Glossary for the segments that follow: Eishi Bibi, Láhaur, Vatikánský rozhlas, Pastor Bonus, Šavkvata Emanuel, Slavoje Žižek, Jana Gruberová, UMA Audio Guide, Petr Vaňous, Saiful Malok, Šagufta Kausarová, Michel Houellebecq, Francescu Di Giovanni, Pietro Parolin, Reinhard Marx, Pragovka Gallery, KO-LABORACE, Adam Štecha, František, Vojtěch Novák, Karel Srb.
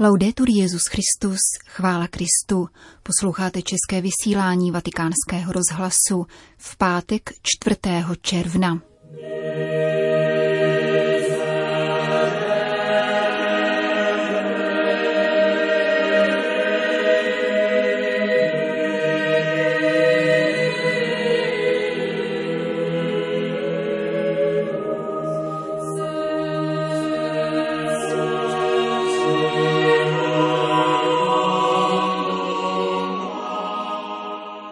Laudetur Jesus Christus, chvála Kristu. Posloucháte české vysílání Vatikánského rozhlasu v pátek 4. června.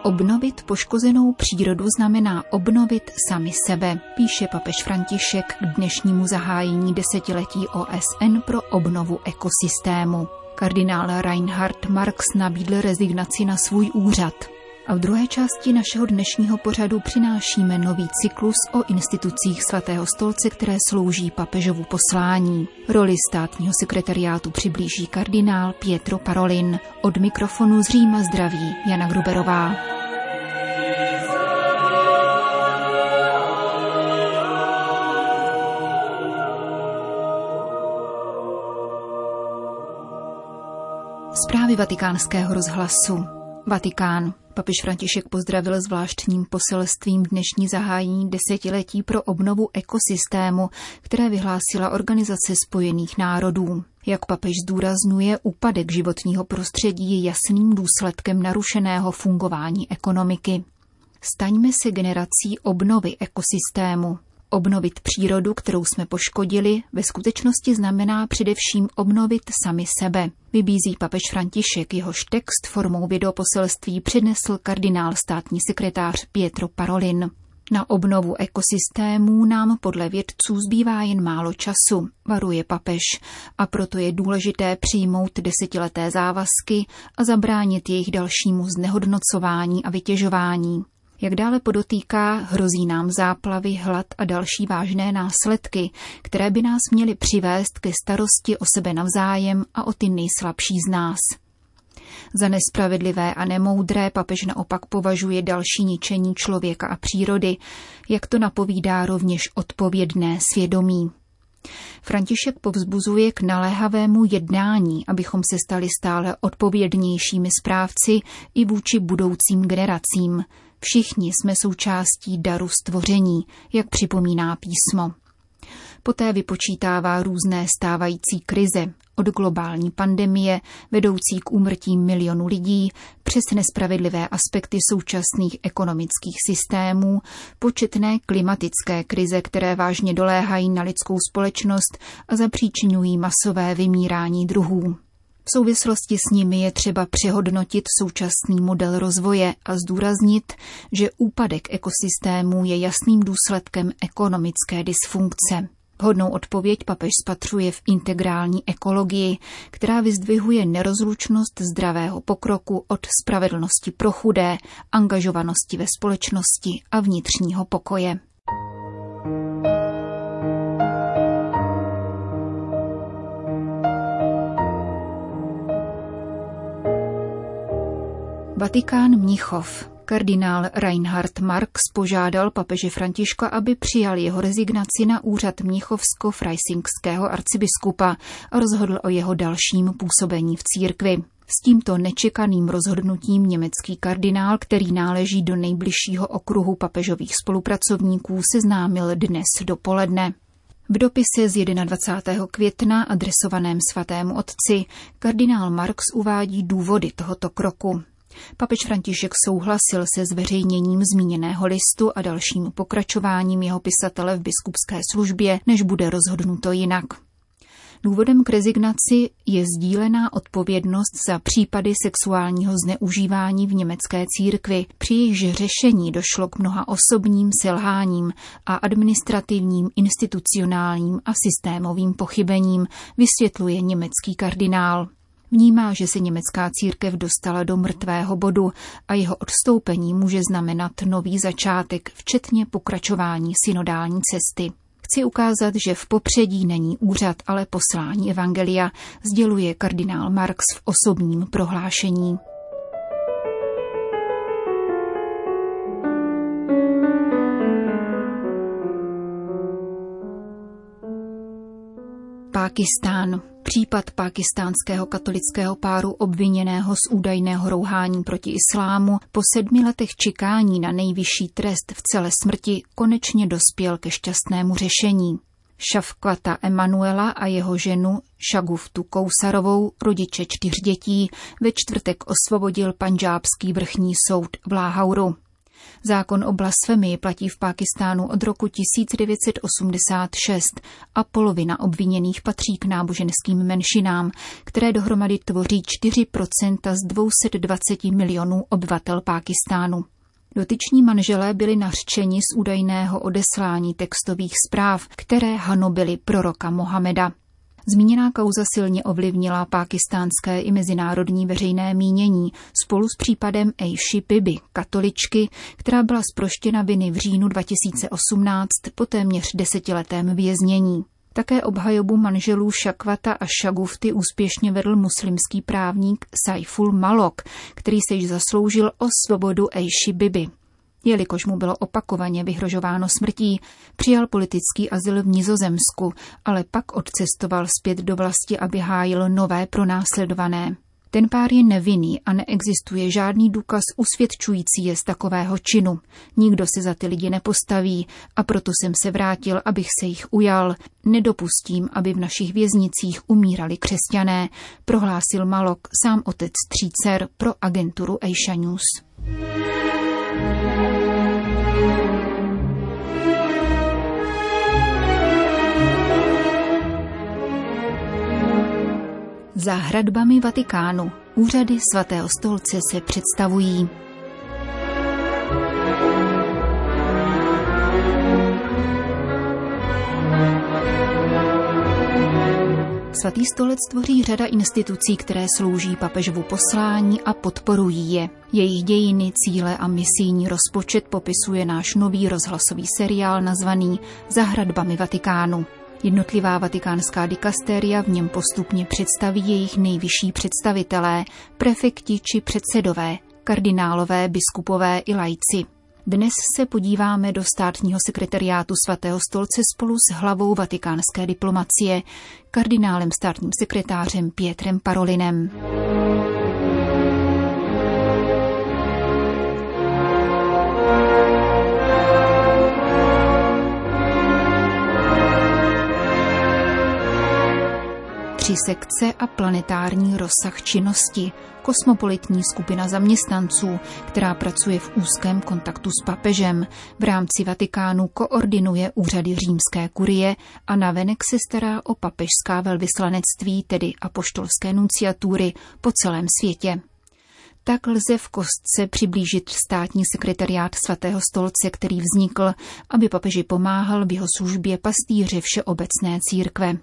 Obnovit poškozenou přírodu znamená obnovit sami sebe, píše papež František k dnešnímu zahájení desetiletí OSN pro obnovu ekosystému. Kardinál Reinhard Marx nabídl rezignaci na svůj úřad. A v druhé části našeho dnešního pořadu přinášíme nový cyklus o institucích Svatého stolce, které slouží papežovu poslání. Roli státního sekretariátu přiblíží kardinál Pietro Parolin. Od mikrofonu z Říma zdraví Jana Gruberová. Zprávy Vatikánského rozhlasu. Vatikán. Papež František pozdravil zvláštním poselstvím dnešní zahájení desetiletí pro obnovu ekosystému, které vyhlásila Organizace spojených národů. Jak papež zdůrazňuje, úpadek životního prostředí je jasným důsledkem narušeného fungování ekonomiky. Staňme se generací obnovy ekosystému. Obnovit přírodu, kterou jsme poškodili, ve skutečnosti znamená především obnovit sami sebe, vybízí papež František, jehož text formou videoposelství přednesl kardinál státní sekretář Pietro Parolin. Na obnovu ekosystémů nám podle vědců zbývá jen málo času, varuje papež, a proto je důležité přijmout desetileté závazky a zabránit jejich dalšímu znehodnocování a vytěžování. Jak dále podotýká, hrozí nám záplavy, hlad a další vážné následky, které by nás měly přivést ke starosti o sebe navzájem a o ty nejslabší z nás. Za nespravedlivé a nemoudré papež naopak považuje další ničení člověka a přírody, jak to napovídá rovněž odpovědné svědomí. František povzbuzuje k naléhavému jednání, abychom se stali stále odpovědnějšími správci i vůči budoucím generacím. Všichni jsme součástí daru stvoření, jak připomíná písmo. Poté vypočítává různé stávající krize, od globální pandemie, vedoucí k úmrtím milionů lidí, přes nespravedlivé aspekty současných ekonomických systémů, početné klimatické krize, které vážně doléhají na lidskou společnost a zapříčinují masové vymírání druhů. V souvislosti s nimi je třeba přehodnotit současný model rozvoje a zdůraznit, že úpadek ekosystému je jasným důsledkem ekonomické dysfunkce. Vhodnou odpověď papež spatřuje v integrální ekologii, která vyzdvihuje nerozlučnost zdravého pokroku od spravedlnosti pro chudé, angažovanosti ve společnosti a vnitřního pokoje. Vatikán. Mnichov. Kardinál Reinhard Marx požádal papeže Františka, aby přijal jeho rezignaci na úřad mnichovsko-freisingského arcibiskupa a rozhodl o jeho dalším působení v církvi. S tímto nečekaným rozhodnutím německý kardinál, který náleží do nejbližšího okruhu papežových spolupracovníků, seznámil dnes dopoledne. V dopise z 21. května adresovaném Svatému otci kardinál Marx uvádí důvody tohoto kroku. Papež František souhlasil se zveřejněním zmíněného listu a dalším pokračováním jeho pisatele v biskupské službě, než bude rozhodnuto jinak. Důvodem k rezignaci je sdílená odpovědnost za případy sexuálního zneužívání v německé církvi, při jejichž řešení došlo k mnoha osobním selháním a administrativním, institucionálním a systémovým pochybením, vysvětluje německý kardinál. Vnímá, že se německá církev dostala do mrtvého bodu a jeho odstoupení může znamenat nový začátek, včetně pokračování synodální cesty. Chci ukázat, že v popředí není úřad, ale poslání evangelia, sděluje kardinál Marx v osobním prohlášení. Pákistán. Případ pákistánského katolického páru obviněného z údajného rouhání proti islámu po 7 letech čekání na nejvyšší trest v celé smrti konečně dospěl ke šťastnému řešení. Šavkvata Emanuela a jeho ženu Šaguftu Kausarovou, rodiče 4 dětí, ve čtvrtek osvobodil Pandžábský vrchní soud v Láhauru. Zákon o blasfemii platí v Pákistánu od roku 1986 a polovina obviněných patří k náboženským menšinám, které dohromady tvoří 4% z 220 milionů obyvatel Pákistánu. Dotyční manželé byli nařčeni z údajného odeslání textových zpráv, které hanobily proroka Mohameda. Zmíněná kauza silně ovlivnila pákistánské i mezinárodní veřejné mínění spolu s případem Eishi Bibi, katoličky, která byla zproštěna viny v říjnu 2018 po téměř 10letém věznění. Také obhajobu manželů Šakvata a Šagufty úspěšně vedl muslimský právník Saiful Malok, který se již zasloužil o svobodu Eishi Bibi. Jelikož mu bylo opakovaně vyhrožováno smrtí, přijal politický azyl v Nizozemsku, ale pak odcestoval zpět do vlasti, aby hájil nové pronásledované. Ten pár je nevinný a neexistuje žádný důkaz usvědčující je z takového činu. Nikdo se za ty lidi nepostaví a proto jsem se vrátil, abych se jich ujal. Nedopustím, aby v našich věznicích umírali křesťané, prohlásil Malok, sám otec 3 dcer, pro agenturu Asia News. Za hradbami Vatikánu úřady Svatého stolce se představují. Svatý stolec tvoří řada institucí, které slouží papežovu poslání a podporují je. Jejich dějiny, cíle a misijní rozpočet popisuje náš nový rozhlasový seriál nazvaný Za hradbami Vatikánu. Jednotlivá vatikánská dikastéria v něm postupně představí jejich nejvyšší představitelé, prefekti či předsedové, kardinálové, biskupové i laici. Dnes se podíváme do státního sekretariátu Svatého stolce spolu s hlavou vatikánské diplomacie, kardinálem státním sekretářem Pietrem Parolinem. Sekce a planetární rozsah činnosti, kosmopolitní skupina zaměstnanců, která pracuje v úzkém kontaktu s papežem, v rámci Vatikánu koordinuje úřady římské kurie a navenek se stará o papežská velvyslanectví, tedy apoštolské nunciatury, po celém světě. Tak lze v kostce přiblížit státní sekretariát Svatého stolce, který vznikl, aby papeži pomáhal v jeho službě pastýře všeobecné církve.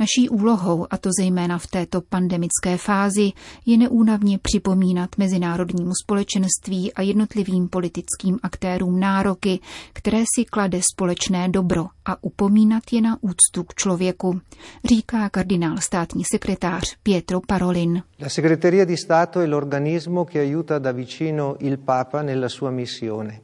Naší úlohou, a to zejména v této pandemické fázi, je neúnavně připomínat mezinárodnímu společenství a jednotlivým politickým aktérům nároky, které si klade společné dobro, a upomínat je na úctu k člověku, říká kardinál státní sekretář Pietro Parolin. La Segreteria di Stato è l'organismo che aiuta da vicino il Papa nella sua missione.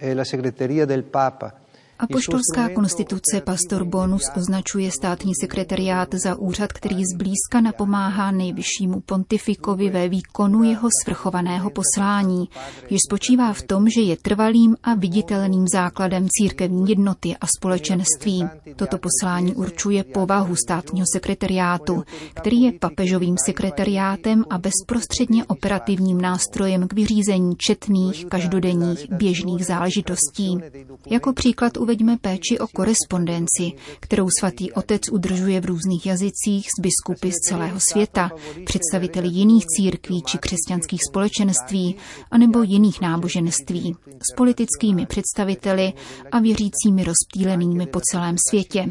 È la Segreteria del Papa. Apoštolská konstituce Pastor Bonus označuje státní sekretariát za úřad, který zblízka napomáhá nejvyššímu pontifikovi ve výkonu jeho svrchovaného poslání, jež spočívá v tom, že je trvalým a viditelným základem církevní jednoty a společenství. Toto poslání určuje povahu státního sekretariátu, který je papežovým sekretariátem a bezprostředně operativním nástrojem k vyřízení četných, každodenních, běžných záležitostí. Jako příklad uveďme péči o korespondenci, kterou Svatý otec udržuje v různých jazycích s biskupy z celého světa, představiteli jiných církví či křesťanských společenství, anebo jiných náboženství, s politickými představiteli a věřícími rozptýlenými po celém světě.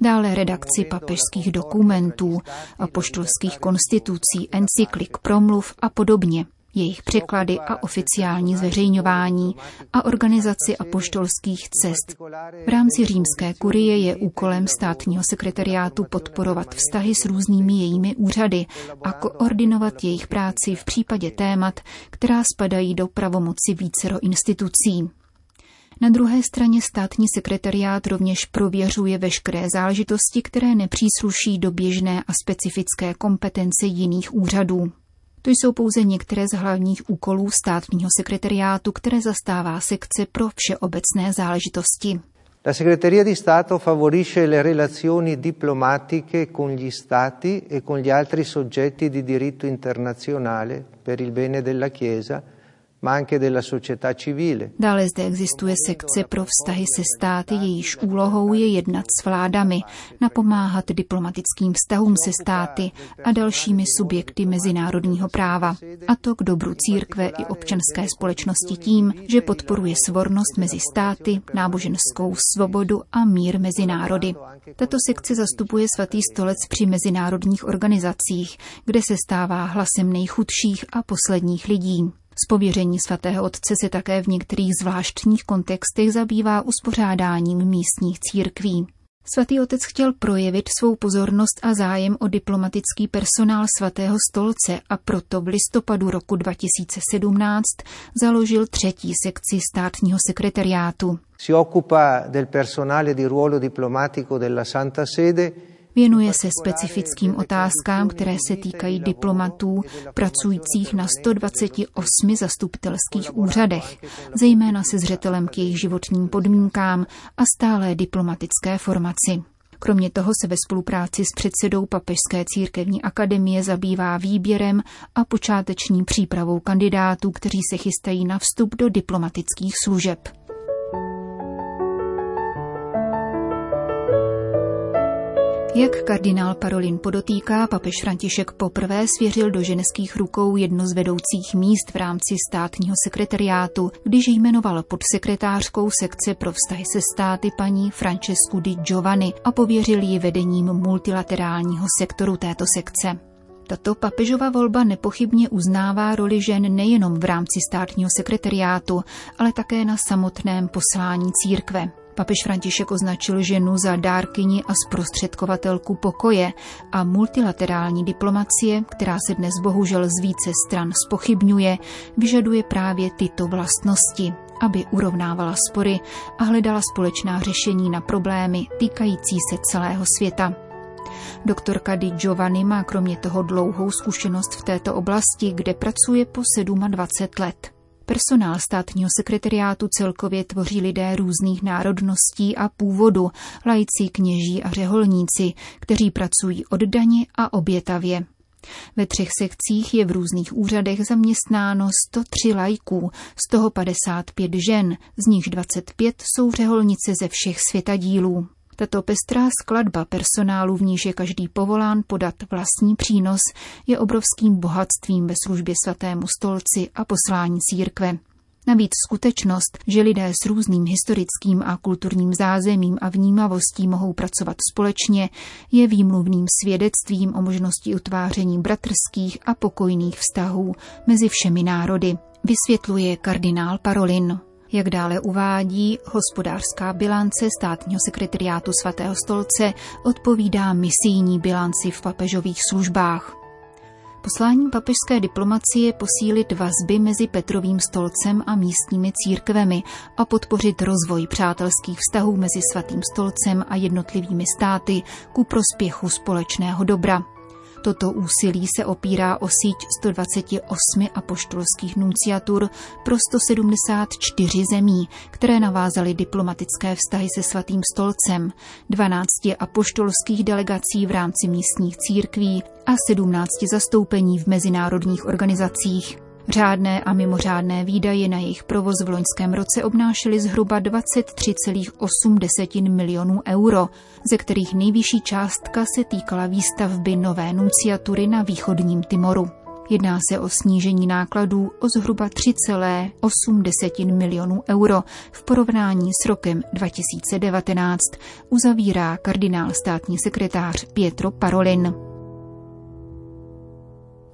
Dále redakci papežských dokumentů, apoštolských konstitucí, encyklik, promluv a podobně, jejich překlady a oficiální zveřejňování a organizaci apoštolských cest. V rámci římské kurie je úkolem státního sekretariátu podporovat vztahy s různými jejími úřady a koordinovat jejich práci v případě témat, která spadají do pravomoci vícero institucí. Na druhé straně státní sekretariát rovněž prověřuje veškeré záležitosti, které nepřísluší do běžné a specifické kompetence jiných úřadů. To jsou pouze některé z hlavních úkolů státního sekretariátu, které zastává sekce pro všeobecné záležitosti. La Segreteria di Stato favorisce le relazioni diplomatiche con gli Stati e con gli altri soggetti di diritto internazionale per il bene della Chiesa, ma anche della società civile. Dále zde existuje sekce pro vztahy se státy, jejíž úlohou je jednat s vládami, napomáhat diplomatickým vztahům se státy a dalšími subjekty mezinárodního práva, a to k dobru církve i občanské společnosti tím, že podporuje svornost mezi státy, náboženskou svobodu a mír mezi národy. Tato sekce zastupuje Svatý stolec při mezinárodních organizacích, kde se stává hlasem nejchudších a posledních lidí. Z pověření Svatého Otce se také v některých zvláštních kontextech zabývá uspořádáním místních církví. Svatý Otec chtěl projevit svou pozornost a zájem o diplomatický personál Svatého stolce, a proto v listopadu roku 2017 založil třetí sekci státního sekretariátu. Si occupa del personale di ruolo diplomatico della Santa Sede. Věnuje se specifickým otázkám, které se týkají diplomatů pracujících na 128 zastupitelských úřadech, zejména se zřetelem k jejich životním podmínkám a stálé diplomatické formaci. Kromě toho se ve spolupráci s předsedou Papežské církevní akademie zabývá výběrem a počáteční přípravou kandidátů, kteří se chystají na vstup do diplomatických služeb. Jak kardinál Parolin podotýká, papež František poprvé svěřil do ženských rukou jedno z vedoucích míst v rámci státního sekretariátu, když jmenoval podsekretářkou sekce pro vztahy se státy paní Francescu Di Giovanni a pověřil ji vedením multilaterálního sektoru této sekce. Tato papežova volba nepochybně uznává roli žen nejenom v rámci státního sekretariátu, ale také na samotném poslání církve. Papež František označil ženu za dárkyni a zprostředkovatelku pokoje a multilaterální diplomacie, která se dnes bohužel z více stran zpochybňuje, vyžaduje právě tyto vlastnosti, aby urovnávala spory a hledala společná řešení na problémy týkající se celého světa. Doktorka Di Giovanni má kromě toho dlouhou zkušenost v této oblasti, kde pracuje po 27 let. Personál státního sekretariátu celkově tvoří lidé různých národností a původu, laici, kněží a řeholníci, kteří pracují oddaně a obětavě. Ve 3 sekcích je v různých úřadech zaměstnáno 103 laiků, z toho 55 žen, z nich 25 jsou řeholnice ze všech světadílů. Tato pestrá skladba personálu, v níž je každý povolán podat vlastní přínos, je obrovským bohatstvím ve službě Svatému stolci a poslání církve. Navíc skutečnost, že lidé s různým historickým a kulturním zázemím a vnímavostí mohou pracovat společně, je výmluvným svědectvím o možnosti utváření bratrských a pokojných vztahů mezi všemi národy, vysvětluje kardinál Parolin. Jak dále uvádí, hospodářská bilance státního sekretariátu Svatého stolce odpovídá misijní bilanci v papežových službách. Posláním papežské diplomacie je posílit vazby mezi Petrovým stolcem a místními církvemi a podpořit rozvoj přátelských vztahů mezi Svatým stolcem a jednotlivými státy ku prospěchu společného dobra. Toto úsilí se opírá o síť 128 apoštolských nunciatur pro 174 zemí, které navázaly diplomatické vztahy se Svatým stolcem, 12 apoštolských delegací v rámci místních církví a 17 zastoupení v mezinárodních organizacích. Řádné a mimořádné výdaje na jejich provoz v loňském roce obnášely zhruba 23,8 milionů euro, ze kterých nejvyšší částka se týkala výstavby nové nunciatury na východním Timoru. Jedná se o snížení nákladů o zhruba 3,8 milionů euro v porovnání s rokem 2019, uzavírá kardinál státní sekretář Pietro Parolin.